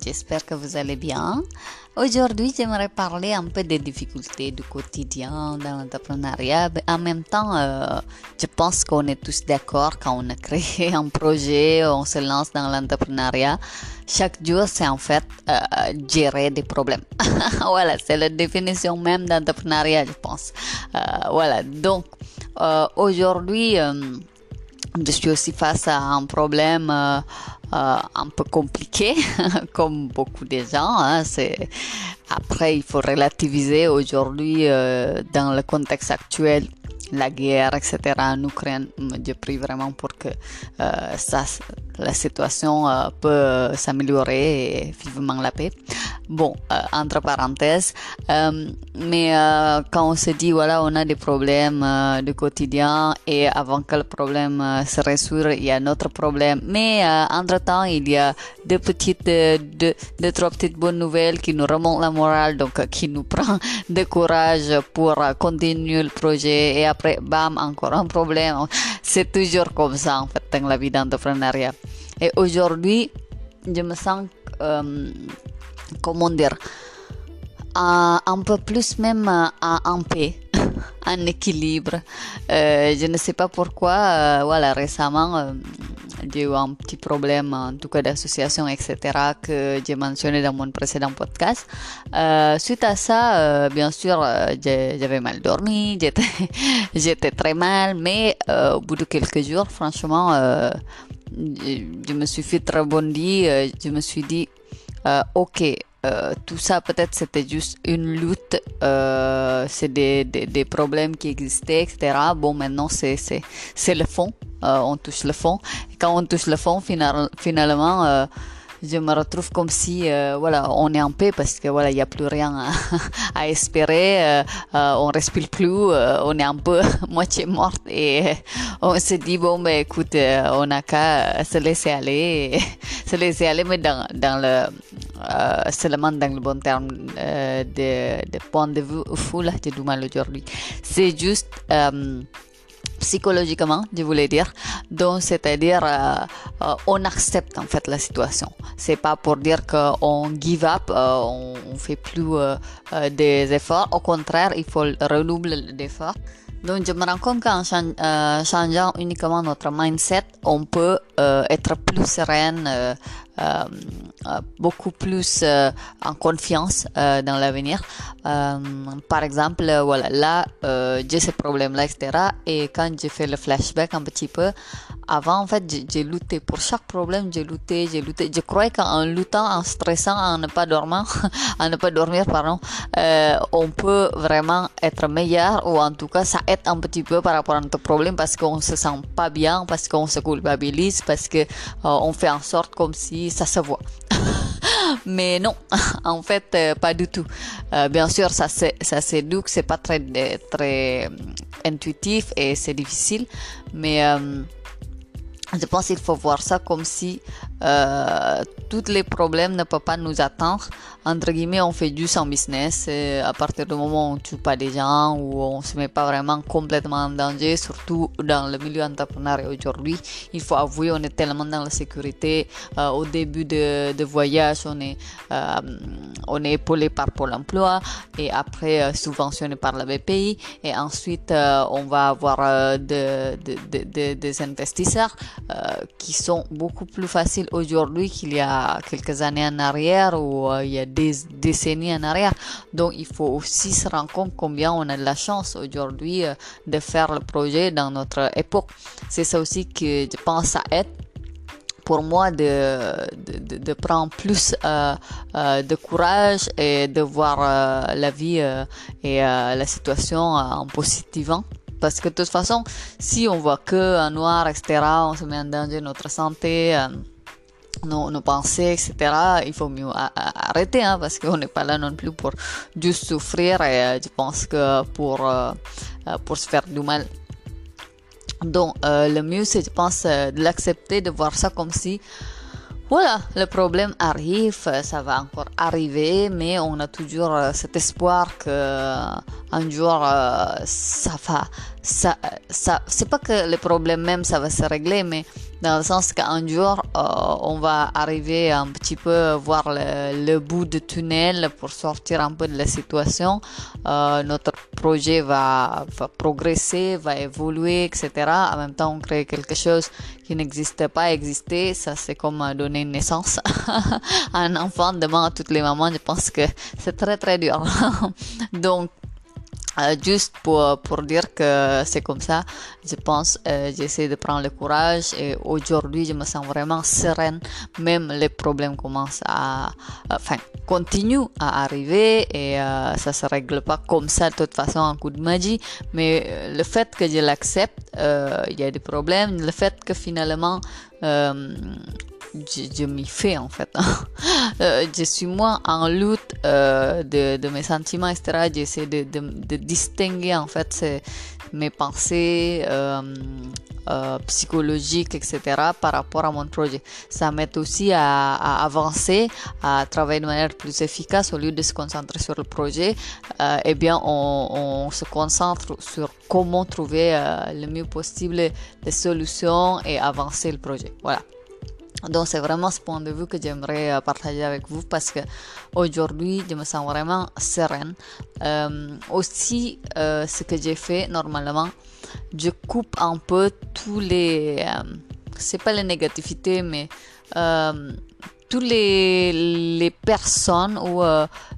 j'espère que vous allez bien. Aujourd'hui, j'aimerais parler un peu des difficultés du quotidien dans l'entrepreneuriat. En même temps, je pense qu'on est tous d'accord quand on a créé un projet, on se lance dans l'entrepreneuriat. Chaque jour, c'est en fait gérer des problèmes. Voilà, c'est la définition même d'entrepreneuriat, je pense. Voilà, donc aujourd'hui, je suis aussi face à un problème un peu compliqué, comme beaucoup de gens. Hein, après, il faut relativiser aujourd'hui dans le contexte actuel, la guerre, etc. En Ukraine, je prie vraiment pour que la situation peut s'améliorer et vivement la paix. Bon, entre parenthèses, mais quand on se dit, voilà, on a des problèmes du quotidien et avant que le problème se résout, il y a un autre problème. Mais entre-temps, il y a deux, trois petites bonnes nouvelles qui nous remontent la morale, donc qui nous prend de courage pour continuer le projet. Et après, bam, encore un problème. C'est toujours comme ça, en fait, dans la vie d'entrepreneuriat. Et aujourd'hui, je me sens... comment dire, un peu plus même en paix, en équilibre. Je ne sais pas pourquoi, voilà, récemment, j'ai eu un petit problème, en tout cas d'association, etc., que j'ai mentionné dans mon précédent podcast. Suite à ça, bien sûr, j'avais mal dormi, j'étais très mal, mais au bout de quelques jours, franchement, je me suis fait rebondir, je me suis dit, ok, tout ça peut-être c'était juste une lutte, c'est des problèmes qui existaient, etc. Bon, maintenant c'est le fond, on touche le fond. Et quand on touche le fond, finalement, je me retrouve comme si, voilà, on est en paix parce que voilà, il n'y a plus rien à espérer, on respire plus, on est un peu moitié morte et on se dit bon ben écoute, on n'a qu'à se laisser aller, mais dans le seulement dans le bon terme de point de vue fou là, j'ai du mal aujourd'hui. C'est juste psychologiquement, je voulais dire. Donc, c'est-à-dire, on accepte en fait la situation. C'est pas pour dire qu'on give up, on fait plus des efforts. Au contraire, il faut redoubler d'efforts. Donc, je me rends compte qu'en changeant uniquement notre mindset, on peut être plus sereine, beaucoup plus en confiance dans l'avenir. Par exemple, voilà, là, j'ai ce problème-là, etc. Et quand j'ai fait le flashback un petit peu, avant, en fait, j'ai lutté. Pour chaque problème, j'ai lutté. Je croyais qu'en luttant, en stressant, en ne pas dormir, on peut vraiment être meilleur, ou en tout cas, ça aide un petit peu par rapport à notre problème parce qu'on se sent pas bien, parce qu'on se culpabilise, parce que on fait en sorte comme si ça se voit. Mais non, en fait, pas du tout. Bien sûr, ça s'éduque, c'est pas très, très intuitif et c'est difficile, mais je pense qu'il faut voir ça comme si tous les problèmes ne peuvent pas nous attendre. Entre guillemets, on fait juste un business. Et à partir du moment où on ne tue pas des gens, où on ne se met pas vraiment complètement en danger, surtout dans le milieu entrepreneurial aujourd'hui, il faut avouer, on est tellement dans la sécurité. Au début de voyage, on est épaulé par Pôle emploi et après subventionné par la BPI. Et ensuite, on va avoir des investisseurs qui sont beaucoup plus faciles aujourd'hui qu'il y a quelques années en arrière ou il y a des décennies en arrière. Donc il faut aussi se rendre compte combien on a de la chance aujourd'hui de faire le projet dans notre époque. C'est ça aussi que je pense à être. Pour moi, de prendre plus de courage et de voir la vie et la situation en positivant. Parce que de toute façon, si on voit que en noir, etc., on se met en danger notre santé, nos pensées, etc., il faut mieux arrêter, hein, parce qu'on n'est pas là non plus pour juste souffrir et je pense que pour se faire du mal. Donc, le mieux, c'est, je pense, de l'accepter, de voir ça comme si... Voilà, le problème arrive, ça va encore arriver, mais on a toujours cet espoir que un jour ça c'est pas que le problème même ça va se régler, mais dans le sens qu'un jour on va arriver un petit peu voir le bout du tunnel pour sortir un peu de la situation. Notre projet va progresser, va évoluer, etc. En même temps, on crée quelque chose qui n'existe pas exister. Ça, c'est comme donner naissance à un enfant. Demain, à toutes les mamans, je pense que c'est très très dur. Donc, juste pour dire que c'est comme ça, je pense, j'essaie de prendre le courage et aujourd'hui je me sens vraiment sereine, même les problèmes commencent continuent à arriver et ça se règle pas comme ça de toute façon un coup de magie, mais le fait que je l'accepte, il y a des problèmes, le fait que finalement je m'y fais en fait. Je suis moins en lutte de mes sentiments, etc. J'essaie de distinguer en fait mes pensées psychologiques, etc. par rapport à mon projet. Ça m'aide aussi à avancer, à travailler de manière plus efficace au lieu de se concentrer sur le projet. Eh bien, on se concentre sur comment trouver le mieux possible les solutions et avancer le projet. Voilà. Donc c'est vraiment ce point de vue que j'aimerais partager avec vous parce que aujourd'hui je me sens vraiment sereine. Aussi ce que j'ai fait normalement, je coupe un peu tous les, c'est pas les négativités mais toutes les personnes ou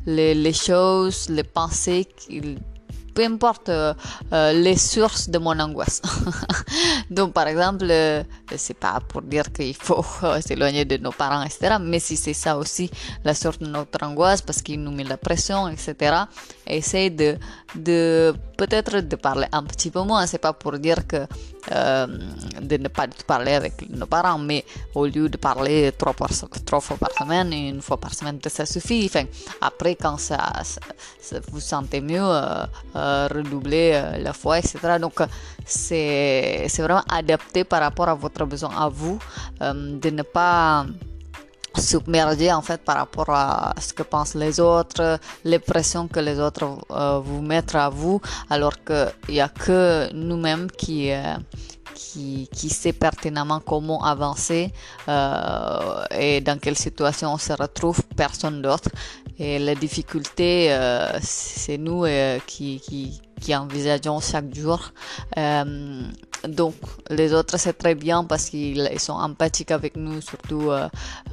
les choses, les pensées qui peu importe les sources de mon angoisse. Donc par exemple, c'est pas pour dire qu'il faut s'éloigner de nos parents, etc. Mais si c'est ça aussi la source de notre angoisse parce qu'il nous met la pression, etc. Essaye de peut-être de parler un petit peu moins. C'est pas pour dire que de ne pas parler avec nos parents, mais au lieu de parler trois fois par semaine, une fois par semaine, ça suffit. Enfin, après quand ça vous sentez mieux, redoubler la foi, etc. Donc c'est vraiment adapté par rapport à votre besoin à vous, de ne pas submerger en fait par rapport à ce que pensent les autres, les pressions que les autres vous mettent à vous, alors que il y a que nous-mêmes qui sait pertinemment comment avancer et dans quelle situation on se retrouve, personne d'autre. Et la difficulté, c'est nous qui envisageons chaque jour. Donc les autres c'est très bien parce qu'ils sont empathiques avec nous, surtout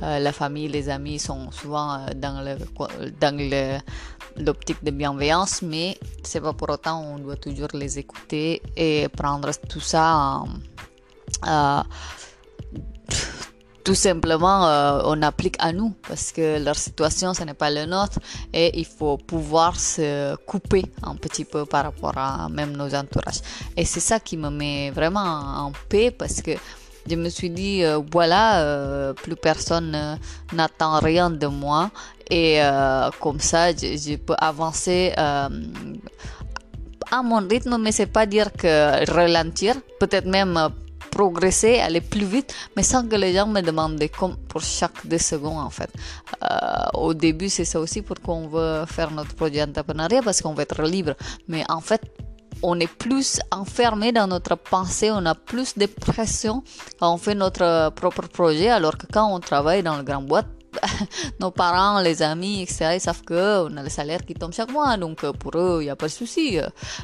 la famille, les amis sont souvent dans l'optique de bienveillance, mais c'est pas pour autant on doit toujours les écouter et prendre tout ça tout simplement on applique à nous parce que leur situation ce n'est pas le nôtre et il faut pouvoir se couper un petit peu par rapport à même nos entourages, et c'est ça qui me met vraiment en paix parce que je me suis dit voilà, plus personne n'attend rien de moi et comme ça je peux avancer à mon rythme, mais c'est pas dire que ralentir, peut-être même progresser, aller plus vite, mais sans que les gens me demandent des comptes pour chaque 2 secondes en fait. Au début c'est ça aussi pourquoi on veut faire notre projet d'entrepreneuriat, parce qu'on veut être libre, mais en fait on est plus enfermé dans notre pensée, on a plus de pression quand on fait notre propre projet, alors que quand on travaille dans le grand boîte, nos parents, les amis, etc. ils savent qu'on a le salaire qui tombe chaque mois, donc pour eux il n'y a pas de souci.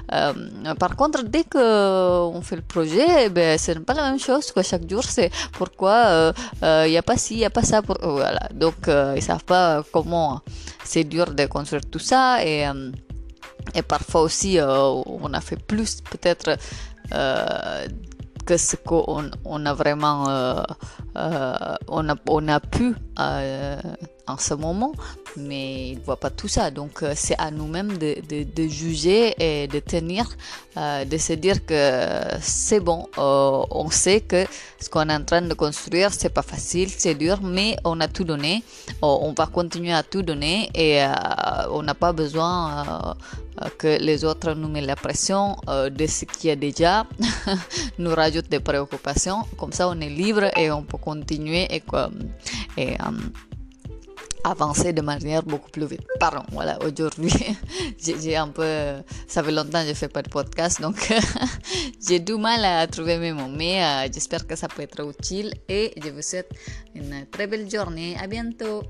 Par contre dès qu'on fait le projet, ben, ce n'est pas la même chose quoi. Chaque jour c'est pourquoi il n'y a pas ci, il n'y a pas ça pour... voilà. Donc ils ne savent pas comment c'est dur de construire tout ça et parfois aussi on a fait plus peut-être que ce qu'on a vraiment on a pu en ce moment, mais ils ne voient pas tout ça, donc c'est à nous-mêmes de juger et de tenir, de se dire que c'est bon, on sait que ce qu'on est en train de construire c'est pas facile, c'est dur, mais on a tout donné, on va continuer à tout donner et on n'a pas besoin que les autres nous mettent la pression de ce qu'il y a déjà, nous rajoutent des préoccupations, comme ça on est libre et on peut continuer et avancer de manière beaucoup plus vite. Pardon, voilà, aujourd'hui, j'ai un peu... Ça fait longtemps que je ne fais pas de podcast, donc j'ai du mal à trouver mes mots, mais j'espère que ça peut être utile et je vous souhaite une très belle journée. À bientôt.